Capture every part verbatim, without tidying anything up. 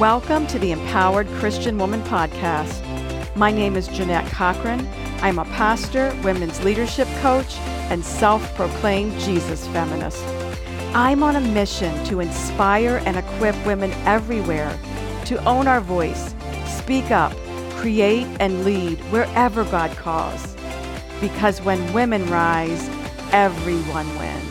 Welcome to the Empowered Christian Woman Podcast. My name is Jeanette Cochran. I'm a pastor, women's leadership coach, and self-proclaimed Jesus feminist. I'm on a mission to inspire and equip women everywhere to own our voice, speak up, create, and lead wherever God calls. Because when women rise, everyone wins.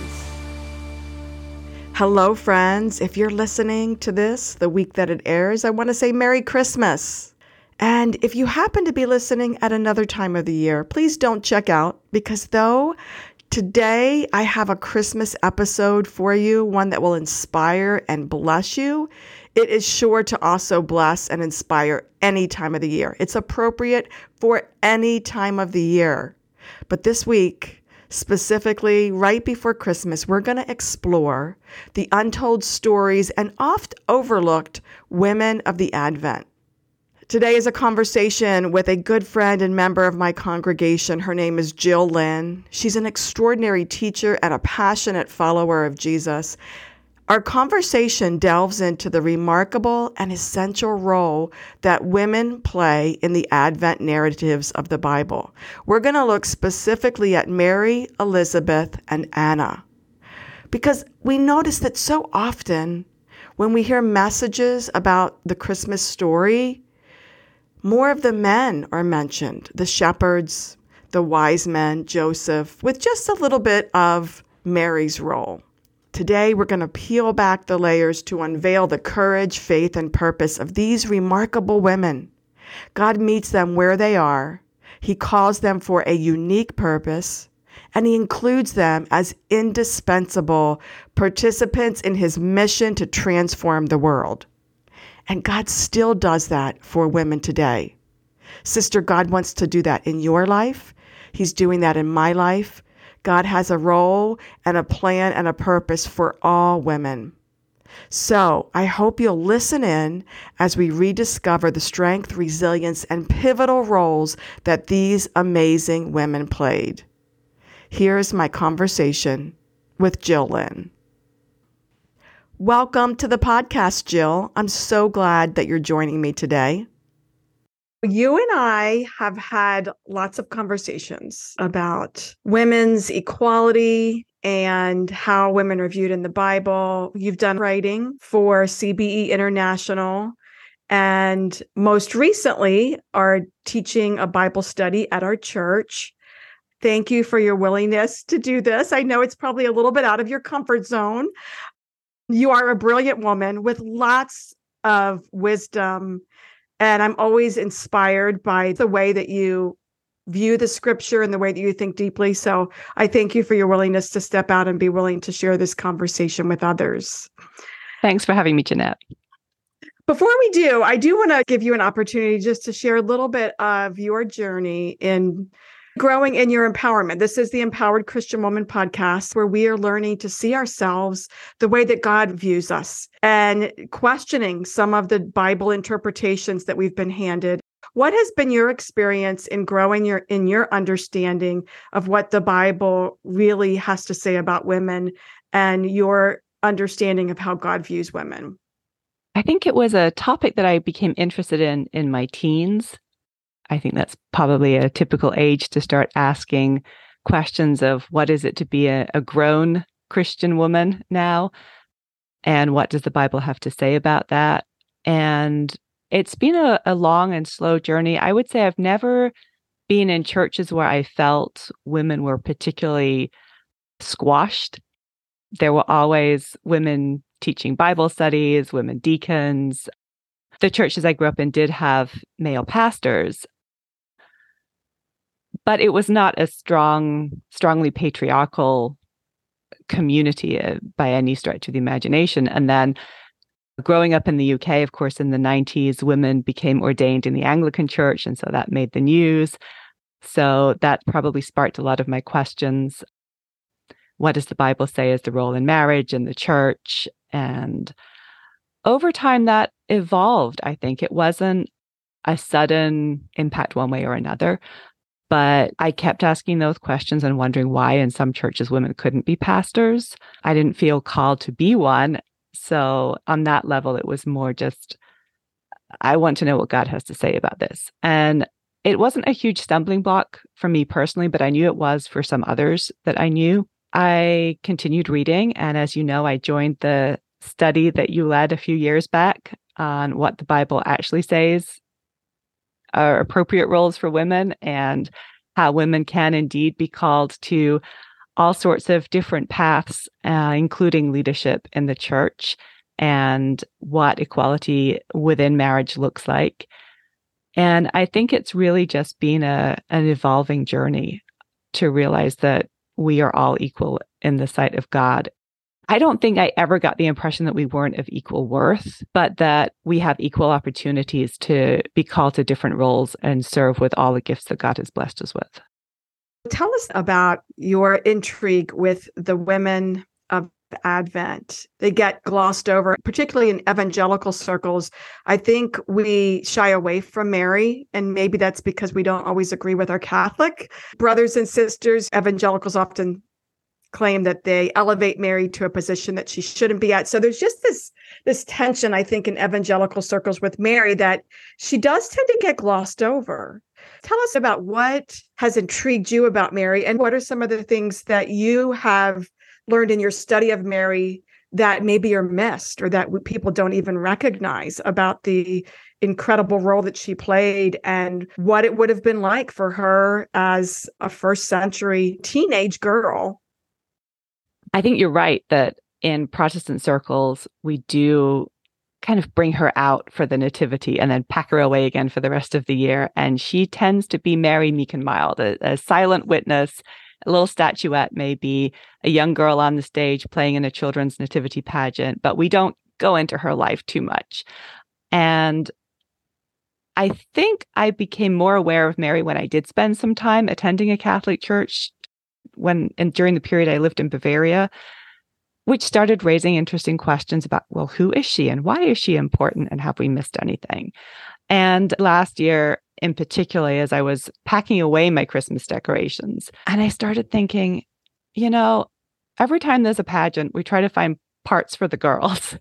Hello, friends. If you're listening to this the week that it airs, I want to say Merry Christmas. And if you happen to be listening at another time of the year, please don't check out, because though today I have a Christmas episode for you, one that will inspire and bless you, it is sure to also bless and inspire any time of the year. It's appropriate for any time of the year. But this week, specifically right before Christmas, we're going to explore the untold stories and oft overlooked women of the Advent. Today is a conversation with a good friend and member of my congregation. Her name is Jill Lin. She's an extraordinary teacher and a passionate follower of Jesus. Our conversation delves into the remarkable and essential role that women play in the Advent narratives of the Bible. We're going to look specifically at Mary, Elizabeth, and Anna, because we notice that so often when we hear messages about the Christmas story, more of the men are mentioned, the shepherds, the wise men, Joseph, with just a little bit of Mary's role. Today, we're going to peel back the layers to unveil the courage, faith, and purpose of these remarkable women. God meets them where they are. He calls them for a unique purpose, and He includes them as indispensable participants in His mission to transform the world. And God still does that for women today. Sister, God wants to do that in your life. He's doing that in my life. God has a role and a plan and a purpose for all women. So I hope you'll listen in as we rediscover the strength, resilience, and pivotal roles that these amazing women played. Here is my conversation with Jill Lin. Welcome to the podcast, Jill. I'm so glad that you're joining me today. You and I have had lots of conversations about women's equality and how women are viewed in the Bible. You've done writing for C B E International, and most recently are teaching a Bible study at our church. Thank you for your willingness to do this. I know it's probably a little bit out of your comfort zone. You are a brilliant woman with lots of wisdom, and I'm always inspired by the way that you view the scripture and the way that you think deeply. So I thank you for your willingness to step out and be willing to share this conversation with others. Thanks for having me, Jeanette. Before we do, I do want to give you an opportunity just to share a little bit of your journey in growing in your empowerment. This is the Empowered Christian Woman Podcast, where we are learning to see ourselves the way that God views us and questioning some of the Bible interpretations that we've been handed. What has been your experience in growing your in your understanding of what the Bible really has to say about women and your understanding of how God views women? I think it was a topic that I became interested in in my teens. I think that's probably a typical age to start asking questions of what is it to be a, a grown Christian woman now, and what does the Bible have to say about that? And it's been a, a long and slow journey. I would say I've never been in churches where I felt women were particularly squashed. There were always women teaching Bible studies, women deacons. The churches I grew up in did have male pastors, but it was not a strong, strongly patriarchal community uh, by any stretch of the imagination. And then growing up in the U K, of course, in the nineties, women became ordained in the Anglican Church. And so that made the news. So that probably sparked a lot of my questions. What does the Bible say is the role in marriage and the church? And over time, that evolved, I think. It wasn't a sudden impact one way or another. But I kept asking those questions and wondering why in some churches women couldn't be pastors. I didn't feel called to be one. So on that level, it was more just I want to know what God has to say about this. And it wasn't a huge stumbling block for me personally, but I knew it was for some others that I knew. I continued reading. And as you know, I joined the study that you led a few years back on what the Bible actually says are appropriate roles for women and how women can indeed be called to all sorts of different paths, uh, including leadership in the church and what equality within marriage looks like. And I think it's really just been a, an evolving journey to realize that we are all equal in the sight of God. I don't think I ever got the impression that we weren't of equal worth, but that we have equal opportunities to be called to different roles and serve with all the gifts that God has blessed us with. Tell us about your intrigue with the women of Advent. They get glossed over, particularly in evangelical circles. I think we shy away from Mary, and maybe that's because we don't always agree with our Catholic brothers and sisters. Evangelicals often claim that they elevate Mary to a position that she shouldn't be at. So there's just this, this tension, I think, in evangelical circles with Mary that she does tend to get glossed over. Tell us about what has intrigued you about Mary, and what are some of the things that you have learned in your study of Mary that maybe are missed or that people don't even recognize about the incredible role that she played and what it would have been like for her as a first century teenage girl. I think you're right that in Protestant circles, we do kind of bring her out for the nativity and then pack her away again for the rest of the year. And she tends to be Mary, meek and mild, a, a silent witness, a little statuette, maybe a young girl on the stage playing in a children's nativity pageant, but we don't go into her life too much. And I think I became more aware of Mary when I did spend some time attending a Catholic church when and during the period I lived in Bavaria, which started raising interesting questions about, well, who is she and why is she important and have we missed anything? And last year, in particular, as I was packing away my Christmas decorations, and I started thinking, you know, every time there's a pageant, we try to find parts for the girls,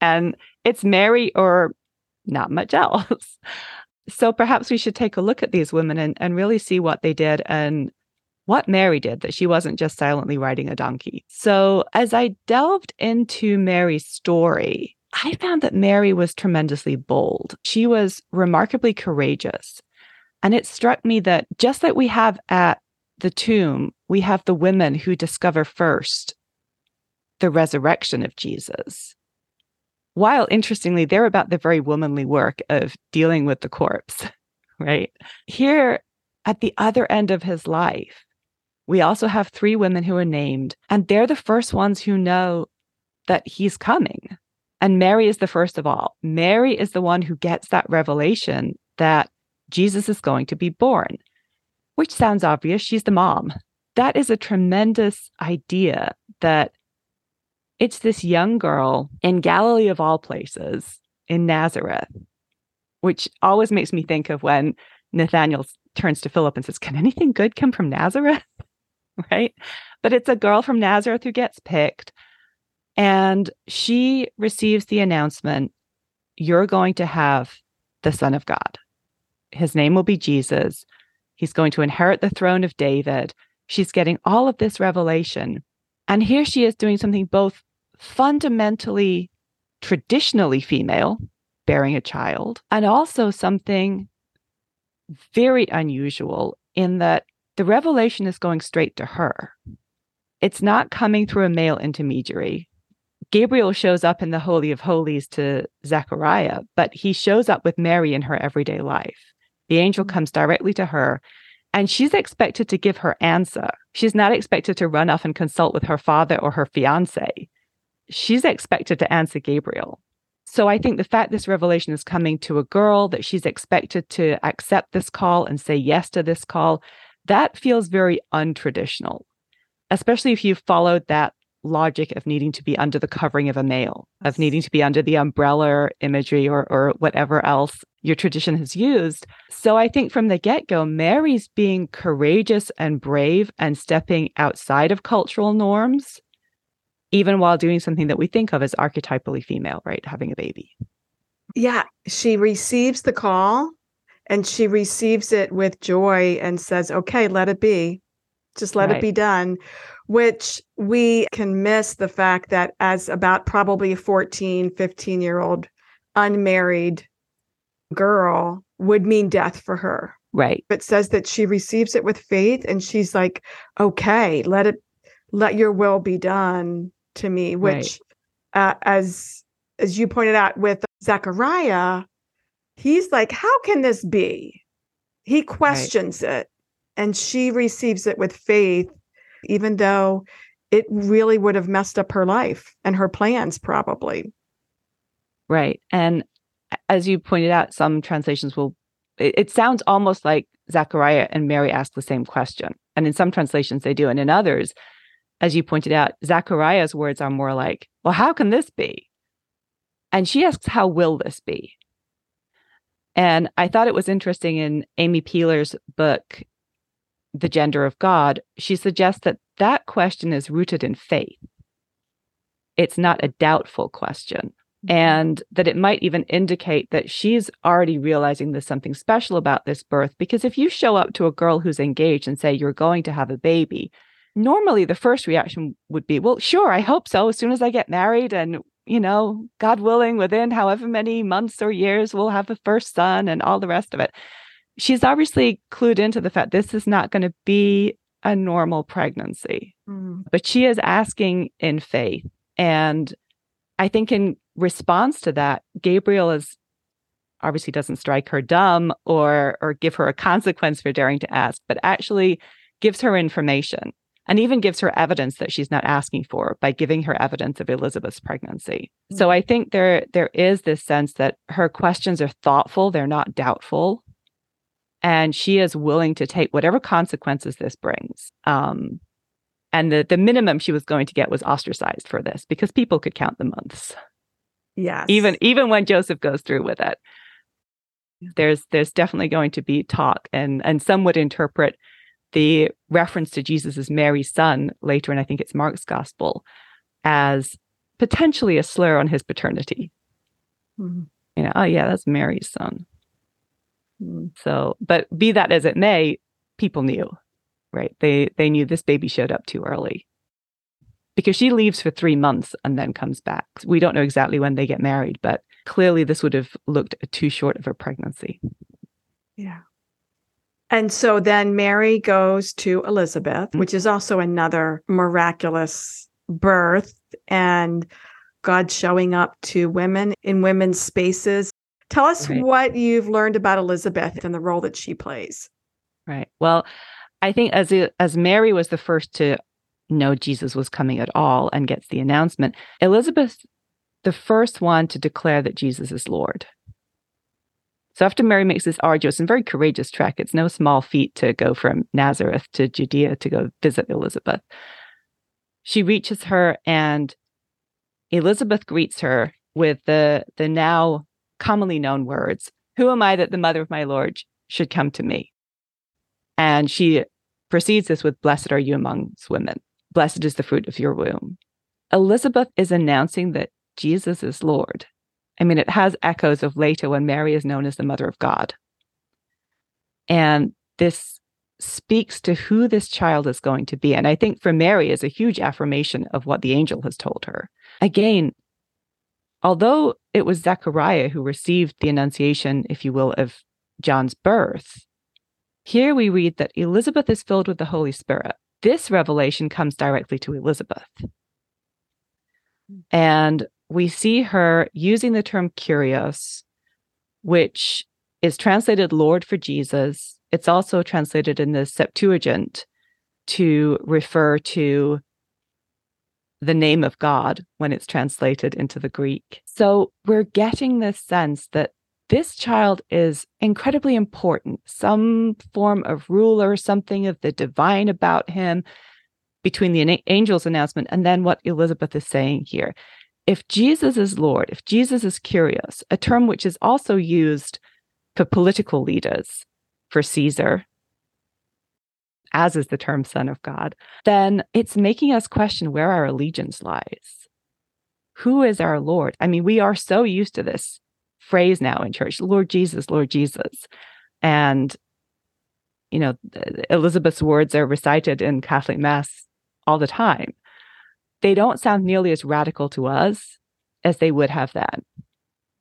and it's Mary or not much else. So perhaps we should take a look at these women and, and really see what they did and what Mary did, that she wasn't just silently riding a donkey. So as I delved into Mary's story, I found that Mary was tremendously bold. She was remarkably courageous. And it struck me that just like we have at the tomb, we have the women who discover first the resurrection of Jesus. While interestingly, they're about the very womanly work of dealing with the corpse, right? Here at the other end of his life, we also have three women who are named, and they're the first ones who know that he's coming. And Mary is the first of all. Mary is the one who gets that revelation that Jesus is going to be born, which sounds obvious. She's the mom. That is a tremendous idea that it's this young girl in Galilee of all places, in Nazareth, which always makes me think of when Nathanael turns to Philip and says, "Can anything good come from Nazareth?" Right? But it's a girl from Nazareth who gets picked. And she receives the announcement, you're going to have the Son of God. His name will be Jesus. He's going to inherit the throne of David. She's getting all of this revelation. And here she is doing something both fundamentally, traditionally female, bearing a child, and also something very unusual in that the revelation is going straight to her. It's not coming through a male intermediary. Gabriel shows up in the Holy of Holies to Zechariah, but he shows up with Mary in her everyday life. The angel comes directly to her, and she's expected to give her answer. She's not expected to run off and consult with her father or her fiancé. She's expected to answer Gabriel. So I think the fact this revelation is coming to a girl, that she's expected to accept this call and say yes to this call, that feels very untraditional, especially if you've followed that logic of needing to be under the covering of a male, of needing to be under the umbrella imagery or or whatever else your tradition has used. So I think from the get-go, Mary's being courageous and brave and stepping outside of cultural norms, even while doing something that we think of as archetypally female, right? Having a baby. yeah, she receives the call and she receives it with joy and says, okay, let it be. Just let right. it be done, which we can miss the fact that as about probably a fourteen, fifteen year old unmarried girl would mean death for her. Right. It says that she receives it with faith and she's like, okay, let it, let your will be done to me, which right. uh, as, as you pointed out with Zechariah, he's like, how can this be? He questions right. it. And she receives it with faith, even though it really would have messed up her life and her plans probably. Right. And as you pointed out, some translations will, it, it sounds almost like Zechariah and Mary ask the same question. And in some translations they do. And in others, as you pointed out, Zechariah's words are more like, well, how can this be? And she asks, how will this be? And I thought it was interesting in Amy Peeler's book, The Gender of God, she suggests that that question is rooted in faith. It's not a doubtful question, and that it might even indicate that she's already realizing there's something special about this birth, because if you show up to a girl who's engaged and say, you're going to have a baby, normally the first reaction would be, well, sure, I hope so. As soon as I get married and, you know, God willing, within however many months or years, we'll have the first son and all the rest of it. She's obviously clued into the fact this is not going to be a normal pregnancy, mm. but she is asking in faith. And I think in response to that, Gabriel is obviously doesn't strike her dumb or or give her a consequence for daring to ask, but actually gives her information and even gives her evidence that she's not asking for by giving her evidence of Elizabeth's pregnancy. Mm. So I think there there is this sense that her questions are thoughtful, they're not doubtful. And she is willing to take whatever consequences this brings. Um, and the, the minimum she was going to get was ostracized for this, because people could count the months. Yes. Even even when Joseph goes through with it, there's there's definitely going to be talk. And, and some would interpret the reference to Jesus as Mary's son later, and I think it's Mark's gospel, as potentially a slur on his paternity. Mm-hmm. You know, oh yeah, that's Mary's son. So, but be that as it may, people knew, right? They they knew this baby showed up too early, because she leaves for three months and then comes back. We don't know exactly when they get married, but clearly this would have looked too short of a pregnancy. Yeah. And so then Mary goes to Elizabeth, mm-hmm. which is also another miraculous birth, and God showing up to women in women's spaces. Tell us right. what you've learned about Elizabeth and the role that she plays. Right. Well, I think as as Mary was the first to know Jesus was coming at all and gets the announcement, Elizabeth, the first one to declare that Jesus is Lord. So after Mary makes this arduous and very courageous trek, it's no small feat to go from Nazareth to Judea to go visit Elizabeth. She reaches her, and Elizabeth greets her with the the now commonly known words, who am I that the mother of my Lord should come to me? And she precedes this with, blessed are you amongst women. Blessed is the fruit of your womb. Elizabeth is announcing that Jesus is Lord. I mean, it has echoes of later when Mary is known as the mother of God. And this speaks to who this child is going to be. And I think for Mary is a huge affirmation of what the angel has told her. Again, although it was Zechariah who received the annunciation, if you will, of John's birth, here we read that Elizabeth is filled with the Holy Spirit. This revelation comes directly to Elizabeth. And we see her using the term Kyrios, which is translated Lord for Jesus. It's also translated in the Septuagint to refer to the name of God when it's translated into the Greek. So we're getting this sense that this child is incredibly important, some form of ruler, something of the divine about him, between the angel's announcement and then what Elizabeth is saying here. If Jesus is Lord, if Jesus is Kyrios, a term which is also used for political leaders, for Caesar, as is the term Son of God, then it's making us question where our allegiance lies. Who is our Lord? I mean, we are so used to this phrase now in church, Lord Jesus, Lord Jesus. And, you know, Elizabeth's words are recited in Catholic Mass all the time. They don't sound nearly as radical to us as they would have that.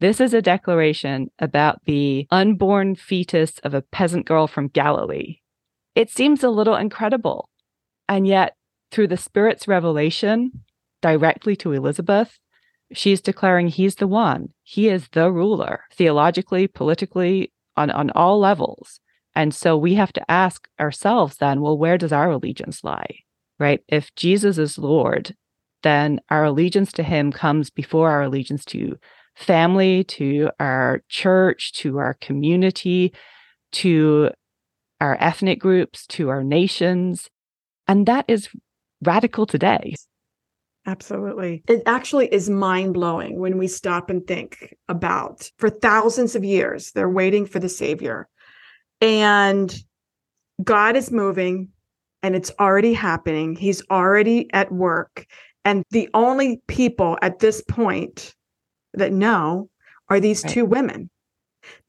This is a declaration about the unborn fetus of a peasant girl from Galilee. It seems a little incredible. And yet, through the Spirit's revelation directly to Elizabeth, she's declaring he's the one. He is the ruler, theologically, politically, on, on all levels. And so we have to ask ourselves then, well, where does our allegiance lie, right? If Jesus is Lord, then our allegiance to him comes before our allegiance to family, to our church, to our community, to our ethnic groups, to our nations. And that is radical today. Absolutely. It actually is mind-blowing when we stop and think about, for thousands of years, they're waiting for the Savior. And God is moving, and it's already happening. He's already at work. And the only people at this point that know are these right. two women.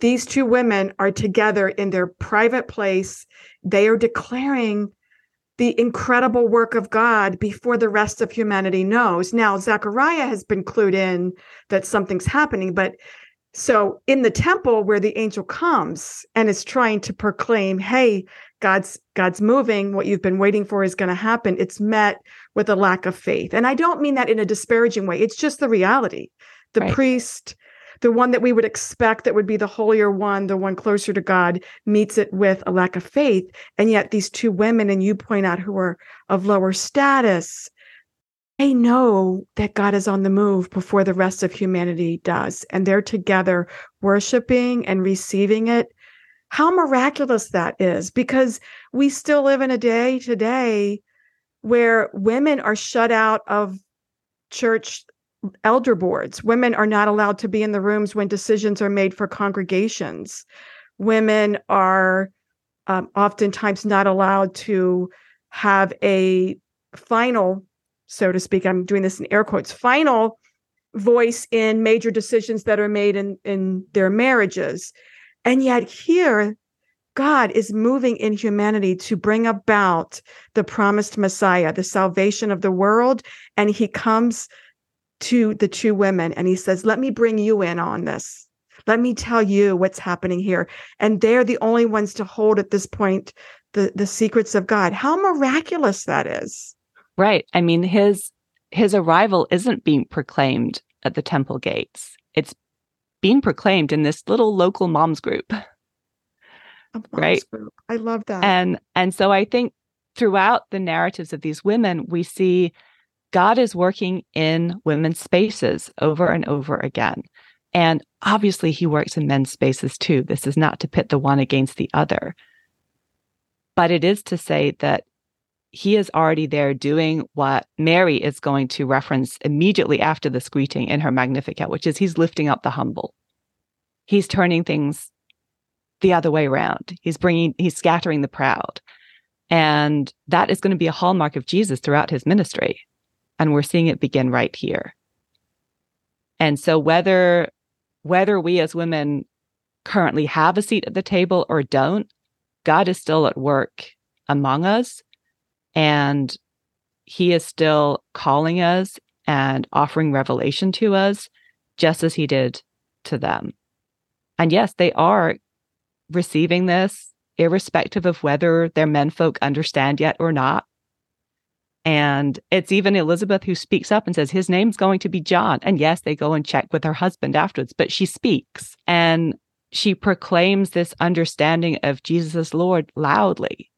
These two women are together in their private place. They are declaring the incredible work of God before the rest of humanity knows. Now, Zechariah has been clued in that something's happening, but so in the temple where the angel comes and is trying to proclaim, hey, God's God's moving, what you've been waiting for is going to happen, it's met with a lack of faith. And I don't mean that in a disparaging way. It's just the reality. The right. priest, the one that we would expect that would be the holier one, the one closer to God, meets it with a lack of faith. And yet these two women, and you point out, who are of lower status, they know that God is on the move before the rest of humanity does. And they're together worshiping and receiving it. How miraculous that is, because we still live in a day today where women are shut out of church elder boards. Women are not allowed to be in the rooms when decisions are made for congregations. Women are um, oftentimes not allowed to have a final, so to speak, I'm doing this in air quotes, final voice in major decisions that are made in, in their marriages. And yet here, God is moving in humanity to bring about the promised Messiah, the salvation of the world. And he comes to the two women, and he says, let me bring you in on this. Let me tell you what's happening here. And they're the only ones to hold at this point the, the secrets of God. How miraculous that is. Right. I mean, his his arrival isn't being proclaimed at the temple gates. It's being proclaimed in this little local moms group. A moms right? group. I love that. And and so I think throughout the narratives of these women, we see God is working in women's spaces over and over again. And obviously he works in men's spaces too. This is not to pit the one against the other. But it is to say that he is already there doing what Mary is going to reference immediately after this greeting in her Magnificat, which is he's lifting up the humble. He's turning things the other way around. He's bringing, he's scattering the proud. And that is going to be a hallmark of Jesus throughout his ministry. And we're seeing it begin right here. And so whether whether we as women currently have a seat at the table or don't, God is still at work among us. And he is still calling us and offering revelation to us, just as he did to them. And yes, they are receiving this, irrespective of whether their menfolk understand yet or not. And it's even Elizabeth who speaks up and says, his name's going to be John. And yes, they go and check with her husband afterwards, but she speaks and she proclaims this understanding of Jesus as Lord loudly.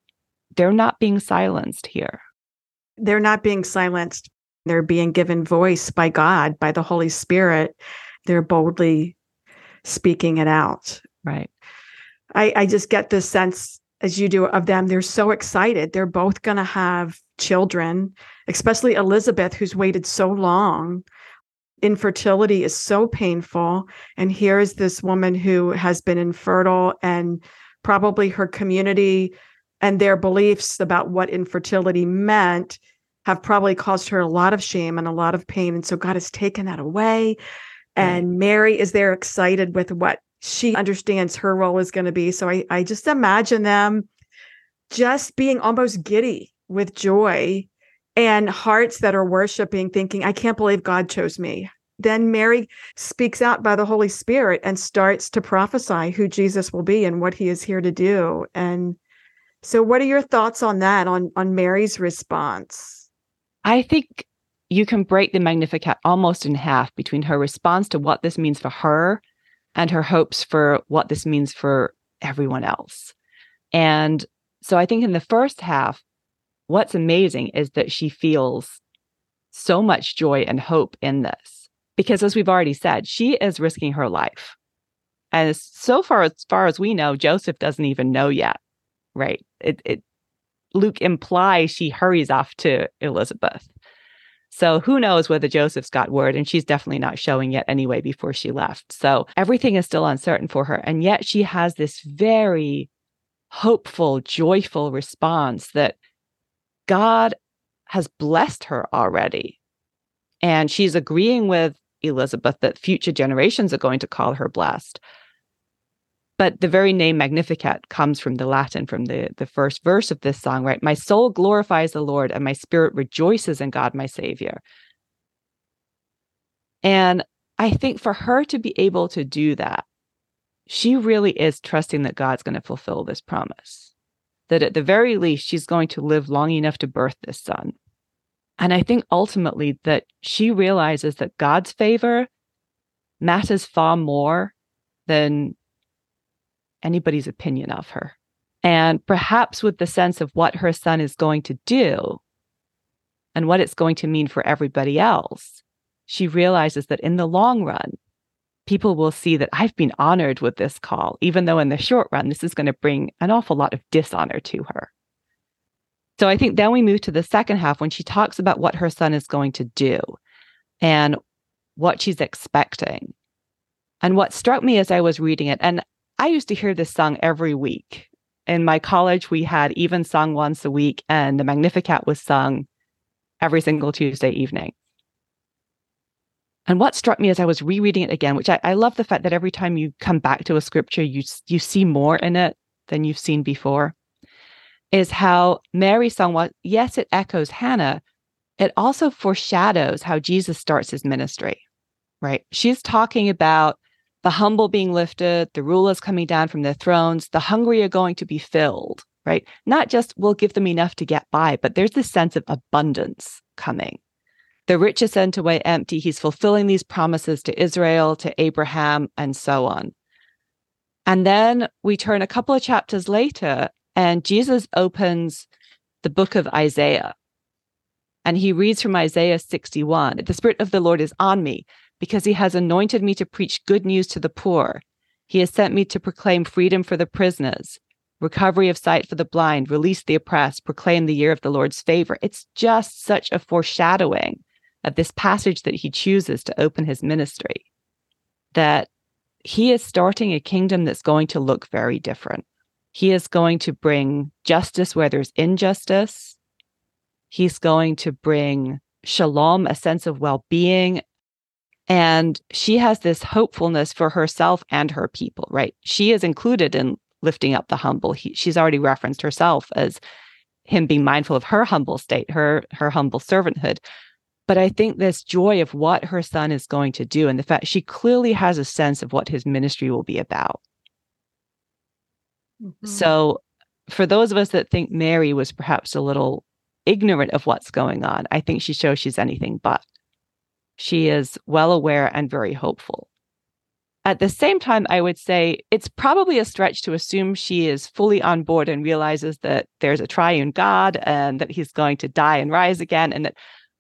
They're not being silenced here. They're not being silenced. They're being given voice by God, by the Holy Spirit. They're boldly speaking it out. Right. I, I just get this sense, as you do, of them. They're so excited. They're both going to have children, especially Elizabeth, who's waited so long. Infertility is so painful. And here is this woman who has been infertile, and probably her community and their beliefs about what infertility meant have probably caused her a lot of shame and a lot of pain. And so God has taken that away. And Mary is there excited with what she understands her role is going to be. So I, I just imagine them just being almost giddy with joy and hearts that are worshiping, thinking, I can't believe God chose me. Then Mary speaks out by the Holy Spirit and starts to prophesy who Jesus will be and what he is here to do. And so what are your thoughts on that, on, on Mary's response? I think you can break the Magnificat almost in half between her response to what this means for her and her hopes for what this means for everyone else. And so I think in the first half, what's amazing is that she feels so much joy and hope in this. Because as we've already said, she is risking her life. And so far, as far as we know, Joseph doesn't even know yet, right? It, it, Luke implies she hurries off to Elizabeth. So who knows whether Joseph's got word, and she's definitely not showing yet anyway before she left. So everything is still uncertain for her. And yet she has this very hopeful, joyful response that God has blessed her already. And she's agreeing with Elizabeth that future generations are going to call her blessed. But the very name Magnificat comes from the Latin, from the, the first verse of this song, right? My soul glorifies the Lord and my spirit rejoices in God, my Savior. And I think for her to be able to do that, she really is trusting that God's going to fulfill this promise, that at the very least, she's going to live long enough to birth this son. And I think ultimately that she realizes that God's favor matters far more than anybody's opinion of her. And perhaps with the sense of what her son is going to do and what it's going to mean for everybody else, she realizes that in the long run, people will see that I've been honored with this call, even though in the short run, this is going to bring an awful lot of dishonor to her. So I think then we move to the second half when she talks about what her son is going to do and what she's expecting. And what struck me as I was reading it, and I used to hear this song every week. In my college, we had even sung once a week, and the Magnificat was sung every single Tuesday evening. And what struck me as I was rereading it again, which I, I love the fact that every time you come back to a scripture, you you see more in it than you've seen before, is how Mary's song was, yes, it echoes Hannah. It also foreshadows how Jesus starts his ministry, right? She's talking about the humble being lifted, the rulers coming down from their thrones, the hungry are going to be filled, right? Not just we'll give them enough to get by, but there's this sense of abundance coming. The rich are sent away empty. He's fulfilling these promises to Israel, to Abraham, and so on. And then we turn a couple of chapters later, and Jesus opens the book of Isaiah, and he reads from Isaiah sixty-one, the Spirit of the Lord is on me because he has anointed me to preach good news to the poor. He has sent me to proclaim freedom for the prisoners, recovery of sight for the blind, release the oppressed, proclaim the year of the Lord's favor. It's just such a foreshadowing of this passage that he chooses to open his ministry, that he is starting a kingdom that's going to look very different. He is going to bring justice where there's injustice. He's going to bring shalom, a sense of well-being. And she has this hopefulness for herself and her people, right? She is included in lifting up the humble. He, she's already referenced herself as him being mindful of her humble state, her, her humble servanthood. But I think this joy of what her son is going to do and the fact she clearly has a sense of what his ministry will be about. Mm-hmm. So for those of us that think Mary was perhaps a little ignorant of what's going on, I think she shows she's anything but. She is well aware and very hopeful. At the same time, I would say it's probably a stretch to assume she is fully on board and realizes that there's a triune God and that he's going to die and rise again, and that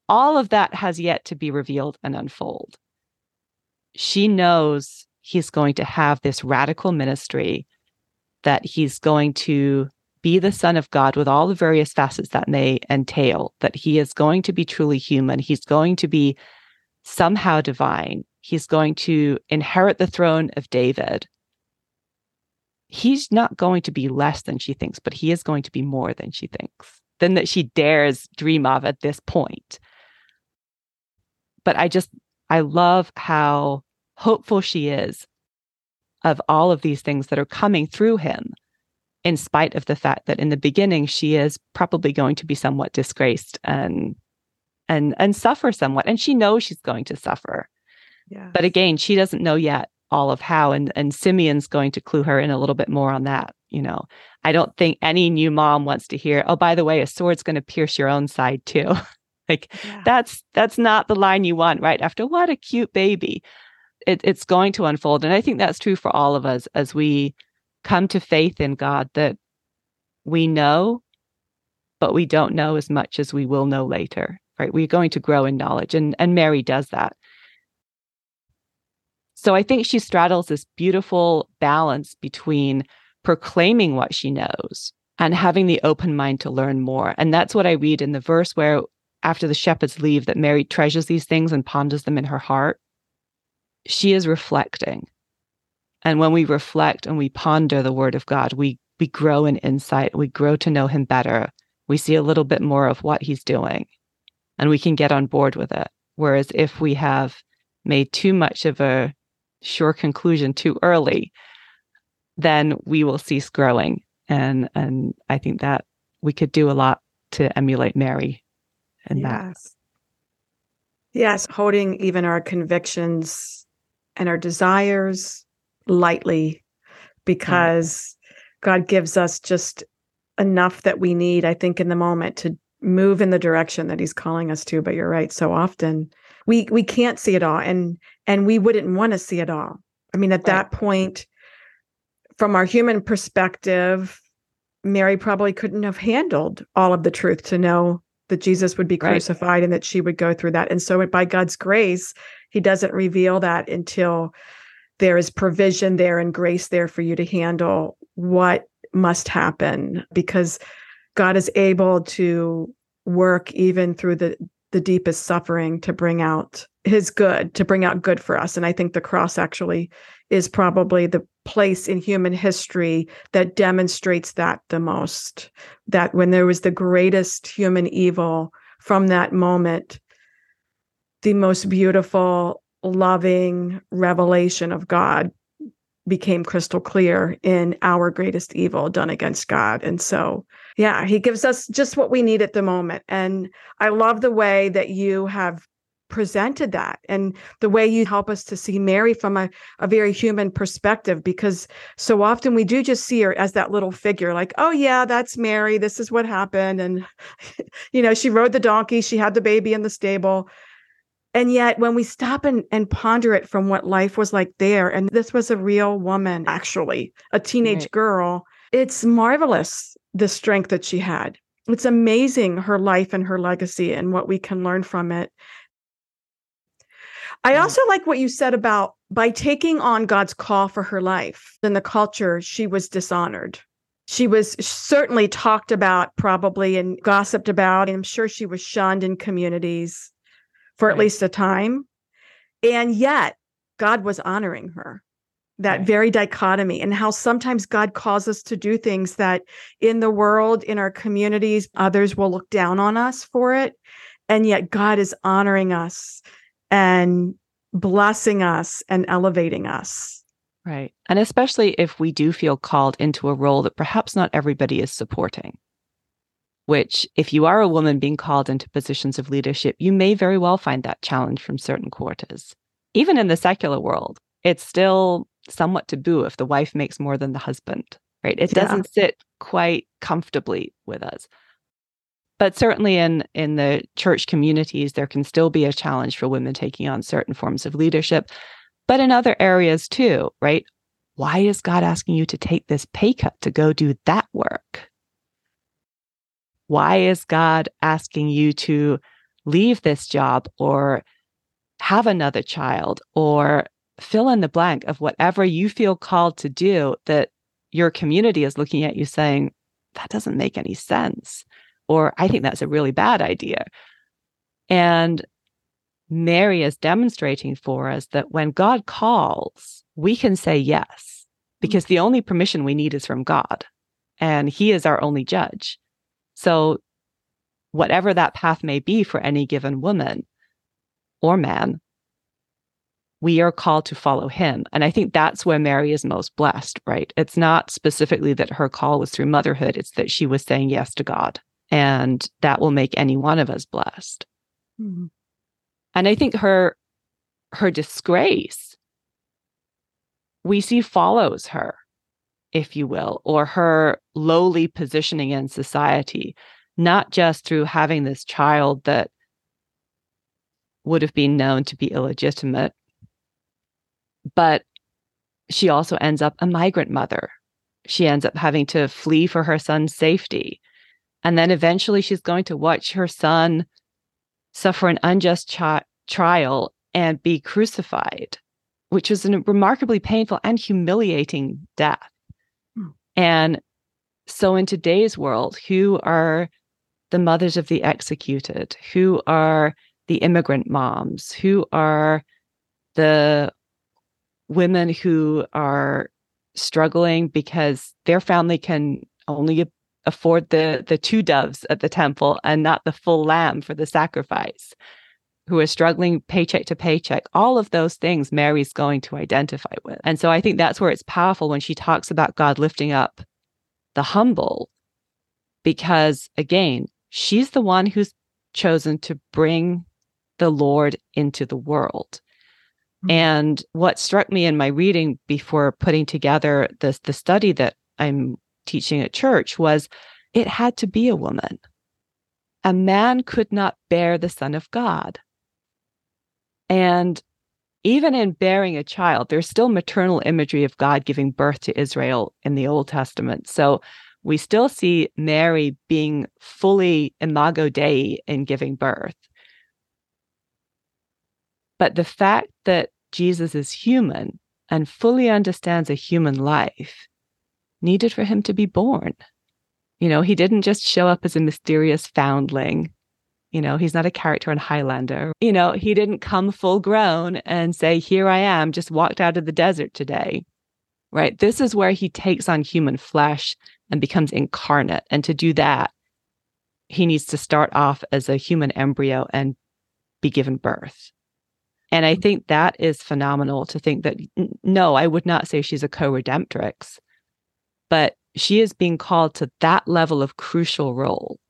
all of that has yet to be revealed and unfold. She knows he's going to have this radical ministry, that he's going to be the Son of God with all the various facets that may entail, that he is going to be truly human. He's going to be somehow divine. He's going to inherit the throne of David. He's not going to be less than she thinks, but he is going to be more than she thinks, than that she dares dream of at this point. But I just, I love how hopeful she is of all of these things that are coming through him, in spite of the fact that in the beginning, she is probably going to be somewhat disgraced and and and suffer somewhat. And she knows she's going to suffer. Yes. But again, she doesn't know yet all of how. And, and Simeon's going to clue her in a little bit more on that. You know, I don't think any new mom wants to hear, oh, by the way, a sword's going to pierce your own side too. Like, yeah. that's that's not the line you want right after, what a cute baby. It, it's going to unfold. And I think that's true for all of us as we come to faith in God, that we know, but we don't know as much as we will know later, right? We're going to grow in knowledge, and, and Mary does that. So I think she straddles this beautiful balance between proclaiming what she knows and having the open mind to learn more. And that's what I read in the verse where after the shepherds leave, that Mary treasures these things and ponders them in her heart. She is reflecting. And when we reflect and we ponder the word of God, we we grow in insight. We grow to know him better. We see a little bit more of what he's doing, and we can get on board with it. Whereas if we have made too much of a sure conclusion too early, then we will cease growing. And and I think that we could do a lot to emulate Mary in that. Yes, holding even our convictions and our desires lightly, because God gives us just enough that we need, I think, in the moment to move in the direction that he's calling us to. But you're right, so often we we can't see it all, and and we wouldn't want to see it all. I mean, at that point, from our human perspective, Mary probably couldn't have handled all of the truth to know that Jesus would be crucified, right, and that she would go through that. And so by God's grace, he doesn't reveal that until there is provision there and grace there for you to handle what must happen, because God is able to work even through the, the deepest suffering to bring out his good, to bring out good for us. And I think the cross actually is probably the place in human history that demonstrates that the most, that when there was the greatest human evil, from that moment, the most beautiful, loving revelation of God became crystal clear in our greatest evil done against God. And so, yeah, he gives us just what we need at the moment. And I love the way that you have presented that, and the way you help us to see Mary from a, a very human perspective, because so often we do just see her as that little figure, like, oh yeah, that's Mary. This is what happened. And, you know, she rode the donkey, she had the baby in the stable. And yet when we stop and, and ponder it from what life was like there, and this was a real woman, actually, a teenage right. girl, it's marvelous, the strength that she had. It's amazing, her life and her legacy and what we can learn from it. I yeah. also like what you said about by taking on God's call for her life in the culture, she was dishonored. She was certainly talked about probably and gossiped about. And I'm sure she was shunned in communities for at right. least a time. And yet God was honoring her, that right. very dichotomy, and how sometimes God calls us to do things that in the world, in our communities, others will look down on us for it. And yet God is honoring us and blessing us and elevating us. Right. And especially if we do feel called into a role that perhaps not everybody is supporting, which if you are a woman being called into positions of leadership, you may very well find that challenge from certain quarters. Even in the secular world, it's still somewhat taboo if the wife makes more than the husband, right? It yeah. doesn't sit quite comfortably with us. But certainly in, in the church communities, there can still be a challenge for women taking on certain forms of leadership, but in other areas too, right? Why is God asking you to take this pay cut to go do that work? Why is God asking you to leave this job or have another child or fill in the blank of whatever you feel called to do that your community is looking at you saying, that doesn't make any sense, or I think that's a really bad idea. And Mary is demonstrating for us that when God calls, we can say yes, because the only permission we need is from God, and he is our only judge. So whatever that path may be for any given woman or man, we are called to follow him. And I think that's where Mary is most blessed, right? It's not specifically that her call was through motherhood. It's that she was saying yes to God. And that will make any one of us blessed. Mm-hmm. And I think her her disgrace, we see, follows her, if you will, or her lowly positioning in society, not just through having this child that would have been known to be illegitimate, but she also ends up a migrant mother. She ends up having to flee for her son's safety. And then eventually she's going to watch her son suffer an unjust chi- trial and be crucified, which was a remarkably painful and humiliating death. Mm. And so in today's world, who are the mothers of the executed? Who are the immigrant moms? Who are the women who are struggling because their family can only afford the, the two doves at the temple and not the full lamb for the sacrifice, who are struggling paycheck to paycheck? All of those things Mary's going to identify with. And so I think that's where it's powerful when she talks about God lifting up the humble, because again, she's the one who's chosen to bring the Lord into the world. And what struck me in my reading before putting together this, the study that I'm teaching at church was it had to be a woman. A man could not bear the Son of God. And even in bearing a child, there's still maternal imagery of God giving birth to Israel in the Old Testament. So we still see Mary being fully imago Dei in giving birth. But the fact that Jesus is human and fully understands a human life needed for him to be born. You know, he didn't just show up as a mysterious foundling. You know, he's not a character in Highlander. You know, he didn't come full grown and say, "Here I am, just walked out of the desert today." Right? This is where he takes on human flesh and becomes incarnate. And to do that, he needs to start off as a human embryo and be given birth. And I think that is phenomenal to think that, no, I would not say she's a co-redemptrix, but she is being called to that level of crucial role.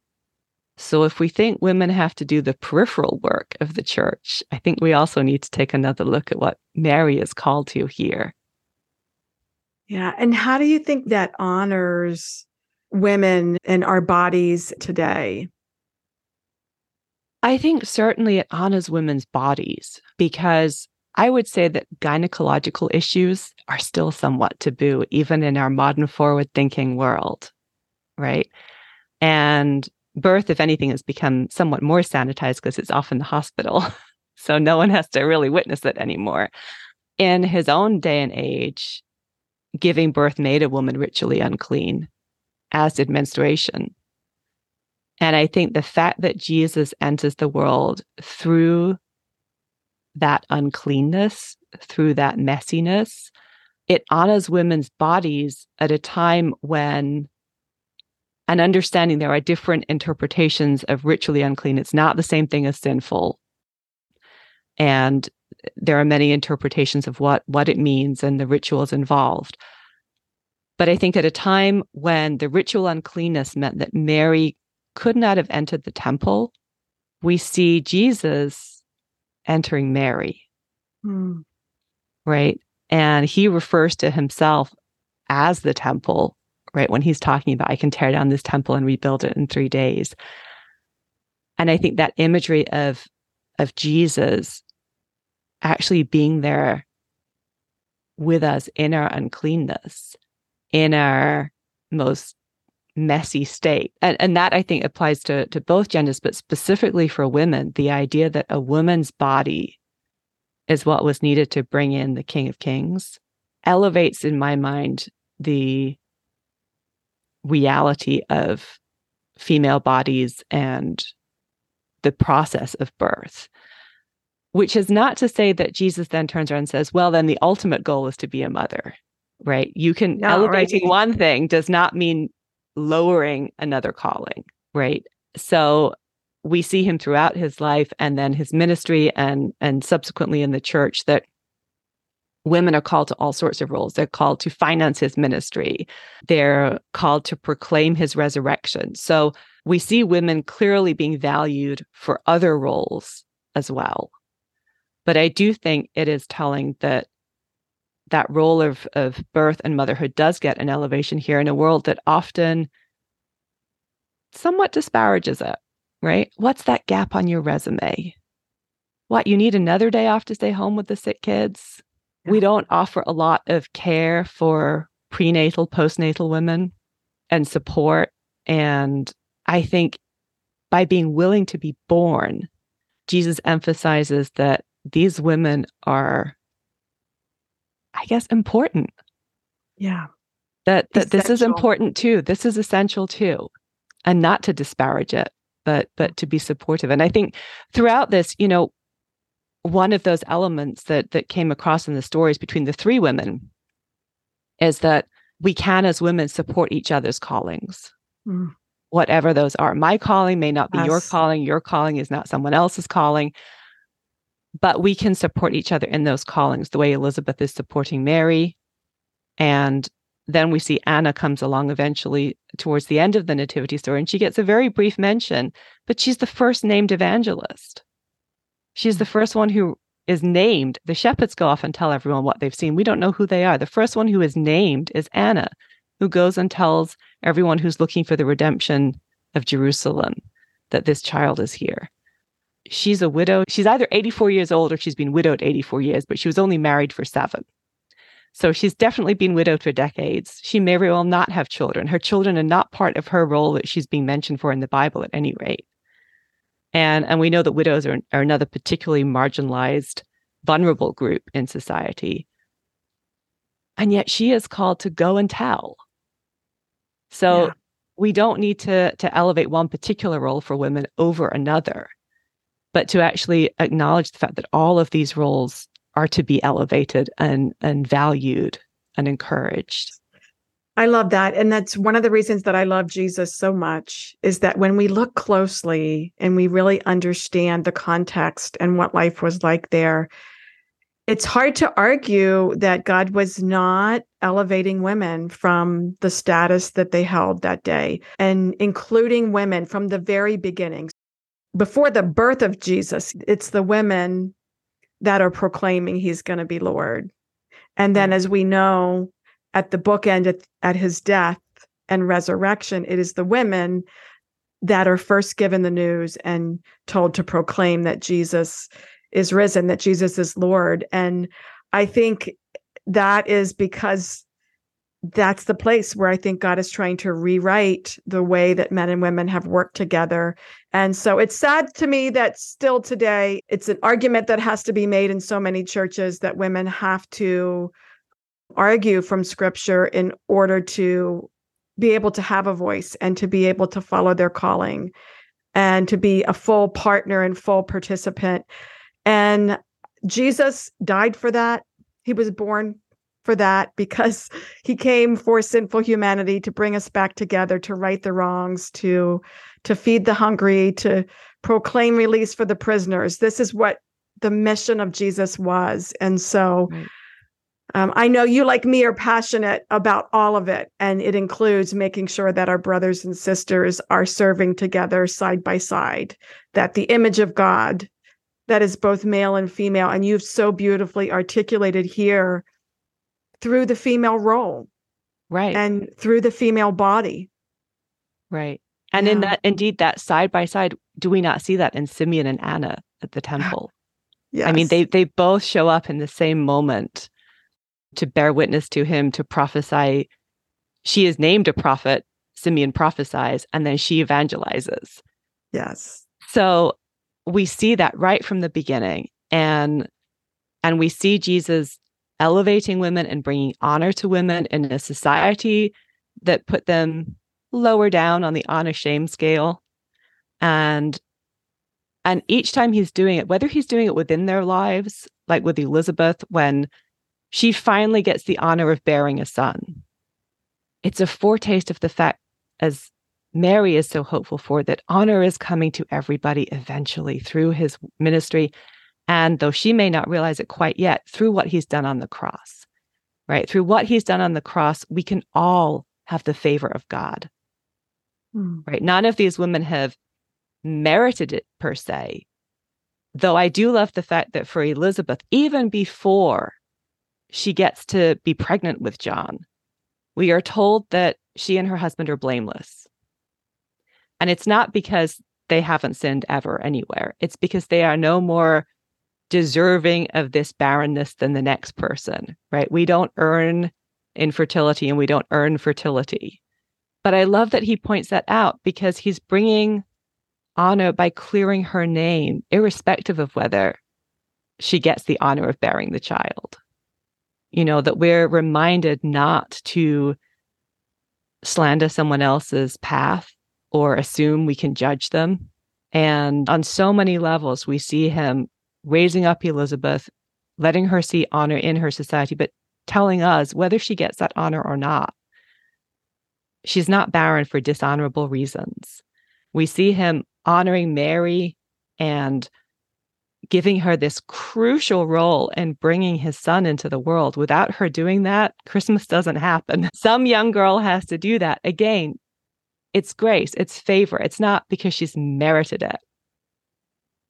So if we think women have to do the peripheral work of the church, I think we also need to take another look at what Mary is called to here. Yeah. And how do you think that honors women in our bodies today? I think certainly it honors women's bodies, because I would say that gynecological issues are still somewhat taboo, even in our modern forward-thinking world, right? And birth, if anything, has become somewhat more sanitized because it's often the hospital. So no one has to really witness it anymore. In his own day and age, giving birth made a woman ritually unclean, as did menstruation. And I think the fact that Jesus enters the world through that uncleanness, through that messiness, it honors women's bodies at a time when, and understanding there are different interpretations of ritually unclean. It's not the same thing as sinful. And there are many interpretations of what, what it means and the rituals involved. But I think at a time when the ritual uncleanness meant that Mary could not have entered the temple, we see Jesus entering Mary, mm. right? And he refers to himself as the temple, right? When he's talking about, I can tear down this temple and rebuild it in three days. And I think that imagery of, of Jesus actually being there with us in our uncleanness, in our most messy state. And, and that, I think, applies to, to both genders, but specifically for women, the idea that a woman's body is what was needed to bring in the King of Kings elevates, in my mind, the reality of female bodies and the process of birth, which is not to say that Jesus then turns around and says, well, then the ultimate goal is to be a mother, right? You can, no, elevating right. one thing does not mean lowering another calling, right? So we see him throughout his life and then his ministry and and subsequently in the church that women are called to all sorts of roles. They're called to finance his ministry. They're called to proclaim his resurrection. So we see women clearly being valued for other roles as well. But I do think it is telling that that role of, of birth and motherhood does get an elevation here in a world that often somewhat disparages it, right? What's that gap on your resume? What, you need another day off to stay home with the sick kids? Yeah. We don't offer a lot of care for prenatal, postnatal women and support. And I think by being willing to be born, Jesus emphasizes that these women are, I guess, important. Yeah. That, that this is important too. This is essential too. And not to disparage it, but but to be supportive. And I think throughout this, you know, one of those elements that that came across in the stories between the three women is that we can, as women, support each other's callings, mm. whatever those are. My calling may not be yes. your calling. Your calling is not someone else's calling. But we can support each other in those callings, the way Elizabeth is supporting Mary. And then we see Anna comes along eventually towards the end of the Nativity story, and she gets a very brief mention, but she's the first named evangelist. She's the first one who is named. The shepherds go off and tell everyone what they've seen. We don't know who they are. The first one who is named is Anna, who goes and tells everyone who's looking for the redemption of Jerusalem that this child is here. She's a widow. She's either eighty-four years old or she's been widowed eighty-four years, but she was only married for seven. So she's definitely been widowed for decades. She may very well not have children. Her children are not part of her role that she's being mentioned for in the Bible at any rate. And and we know that widows are, are another particularly marginalized, vulnerable group in society. And yet she is called to go and tell. So yeah. we don't need to, to elevate one particular role for women over another, but to actually acknowledge the fact that all of these roles are to be elevated and, and valued and encouraged. I love that. And that's one of the reasons that I love Jesus so much, is that when we look closely and we really understand the context and what life was like there, it's hard to argue that God was not elevating women from the status that they held that day, and including women from the very beginning. Before the birth of Jesus, it's the women that are proclaiming he's going to be Lord. And then, as we know, at the bookend, at, at his death and resurrection, it is the women that are first given the news and told to proclaim that Jesus is risen, that Jesus is Lord. And I think that is because that's the place where I think God is trying to rewrite the way that men and women have worked together. And so it's sad to me that still today, it's an argument that has to be made in so many churches, that women have to argue from Scripture in order to be able to have a voice and to be able to follow their calling and to be a full partner and full participant. And Jesus died for that. He was born for that, because he came for sinful humanity, to bring us back together, to right the wrongs, to to feed the hungry, to proclaim release for the prisoners. This is what the mission of Jesus was. And so right. um, I know you, like me, are passionate about all of it. And it includes making sure that our brothers and sisters are serving together side by side, that the image of God that is both male and female, and you've so beautifully articulated here, through the female role, right, and through the female body, right, and yeah. in that, indeed, that side by side, do we not see that in Simeon and Anna at the temple? Yes, I mean they they both show up in the same moment to bear witness to him, to prophesy. She is named a prophet. Simeon prophesies, and then she evangelizes. Yes, so we see that right from the beginning, and and we see Jesus elevating women and bringing honor to women in a society that put them lower down on the honor-shame scale. And and each time he's doing it, whether he's doing it within their lives, like with Elizabeth, when she finally gets the honor of bearing a son, it's a foretaste of the fact, as Mary is so hopeful for, that honor is coming to everybody eventually through his ministry And though she may not realize it quite yet, through what he's done on the cross, right? Through what he's done on the cross, we can all have the favor of God, mm. right? None of these women have merited it per se, though I do love the fact that for Elizabeth, even before she gets to be pregnant with John, we are told that she and her husband are blameless. And it's not because they haven't sinned ever anywhere. It's because they are no more deserving of this barrenness than the next person, right? We don't earn infertility and we don't earn fertility. But I love that he points that out because he's bringing honor by clearing her name, irrespective of whether she gets the honor of bearing the child. You know, that we're reminded not to slander someone else's path or assume we can judge them. And on so many levels, we see him raising up Elizabeth, letting her see honor in her society, but telling us whether she gets that honor or not, she's not barren for dishonorable reasons. We see him honoring Mary and giving her this crucial role in bringing his son into the world. Without her doing that, Christmas doesn't happen. Some young girl has to do that. Again, it's grace, it's favor. It's not because she's merited it.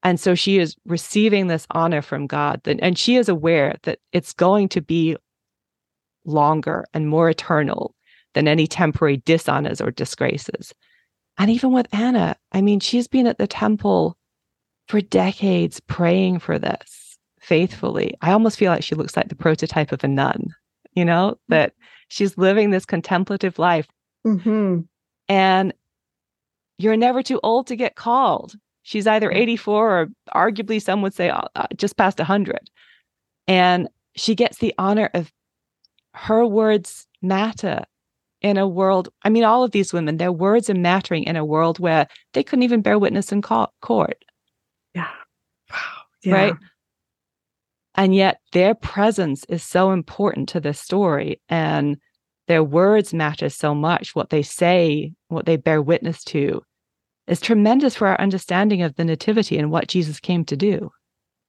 And so she is receiving this honor from God. And she is aware that it's going to be longer and more eternal than any temporary dishonors or disgraces. And even with Anna, I mean, she's been at the temple for decades praying for this faithfully. I almost feel like she looks like the prototype of a nun, you know, that she's living this contemplative life. Mm-hmm. And you're never too old to get called. She's either eighty-four or arguably some would say uh, just past one hundred. And she gets the honor of her words matter in a world. I mean, all of these women, their words are mattering in a world where they couldn't even bear witness in co- court. Yeah. Wow. Yeah. Right? And yet their presence is so important to this story. And their words matter so much. What they say, what they bear witness to is tremendous for our understanding of the nativity and what Jesus came to do.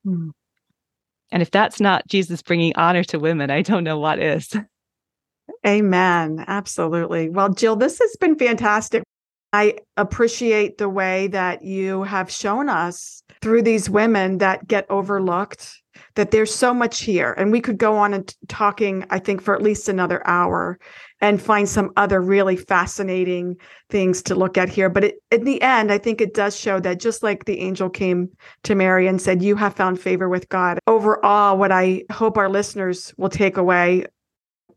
Mm. And if that's not Jesus bringing honor to women, I don't know what is. Amen. Absolutely. Well, Jill, this has been fantastic. I appreciate the way that you have shown us through these women that get overlooked, that there's so much here. And we could go on and t- talking, I think, for at least another hour and find some other really fascinating things to look at here. But it, in the end, I think it does show that just like the angel came to Mary and said, you have found favor with God. Overall, what I hope our listeners will take away,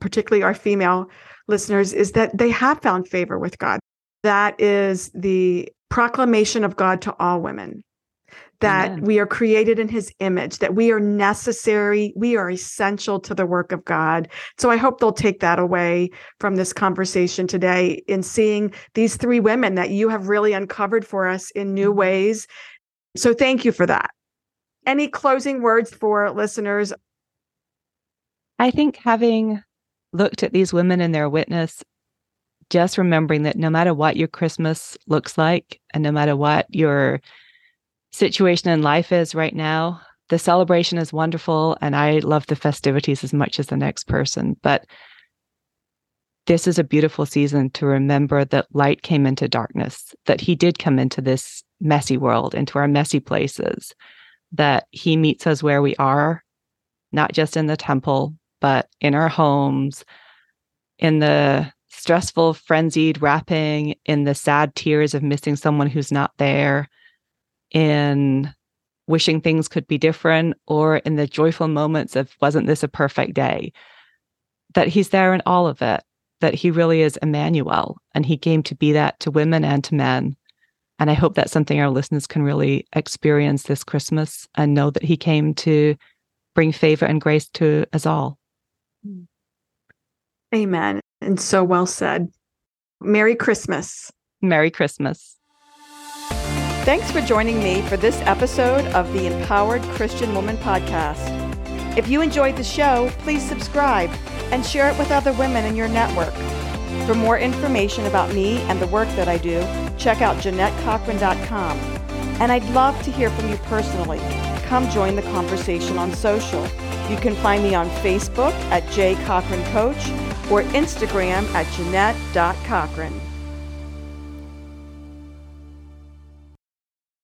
particularly our female listeners, is that they have found favor with God. That is the proclamation of God to all women, that Amen. We are created in his image, that we are necessary, we are essential to the work of God. So I hope they'll take that away from this conversation today in seeing these three women that you have really uncovered for us in new ways. So thank you for that. Any closing words for listeners? I think having looked at these women and their witness, just remembering that no matter what your Christmas looks like and no matter what your situation in life is right now, the celebration is wonderful and I love the festivities as much as the next person. But this is a beautiful season to remember that light came into darkness, that he did come into this messy world, into our messy places, that he meets us where we are, not just in the temple, but in our homes, in the stressful, frenzied wrapping, in the sad tears of missing someone who's not there, in wishing things could be different, or in the joyful moments of, wasn't this a perfect day? That he's there in all of it, that he really is Emmanuel, and he came to be that to women and to men. And I hope that's something our listeners can really experience this Christmas and know that he came to bring favor and grace to us all. Amen. And so well said. Merry Christmas. Merry Christmas. Thanks for joining me for this episode of the Empowered Christian Woman Podcast. If you enjoyed the show, please subscribe and share it with other women in your network. For more information about me and the work that I do, check out Jeanette Cochran dot com. And I'd love to hear from you personally. come join the conversation on social. You can find me on Facebook at J Cochran Coach or Instagram at Jeanette dot Cochran.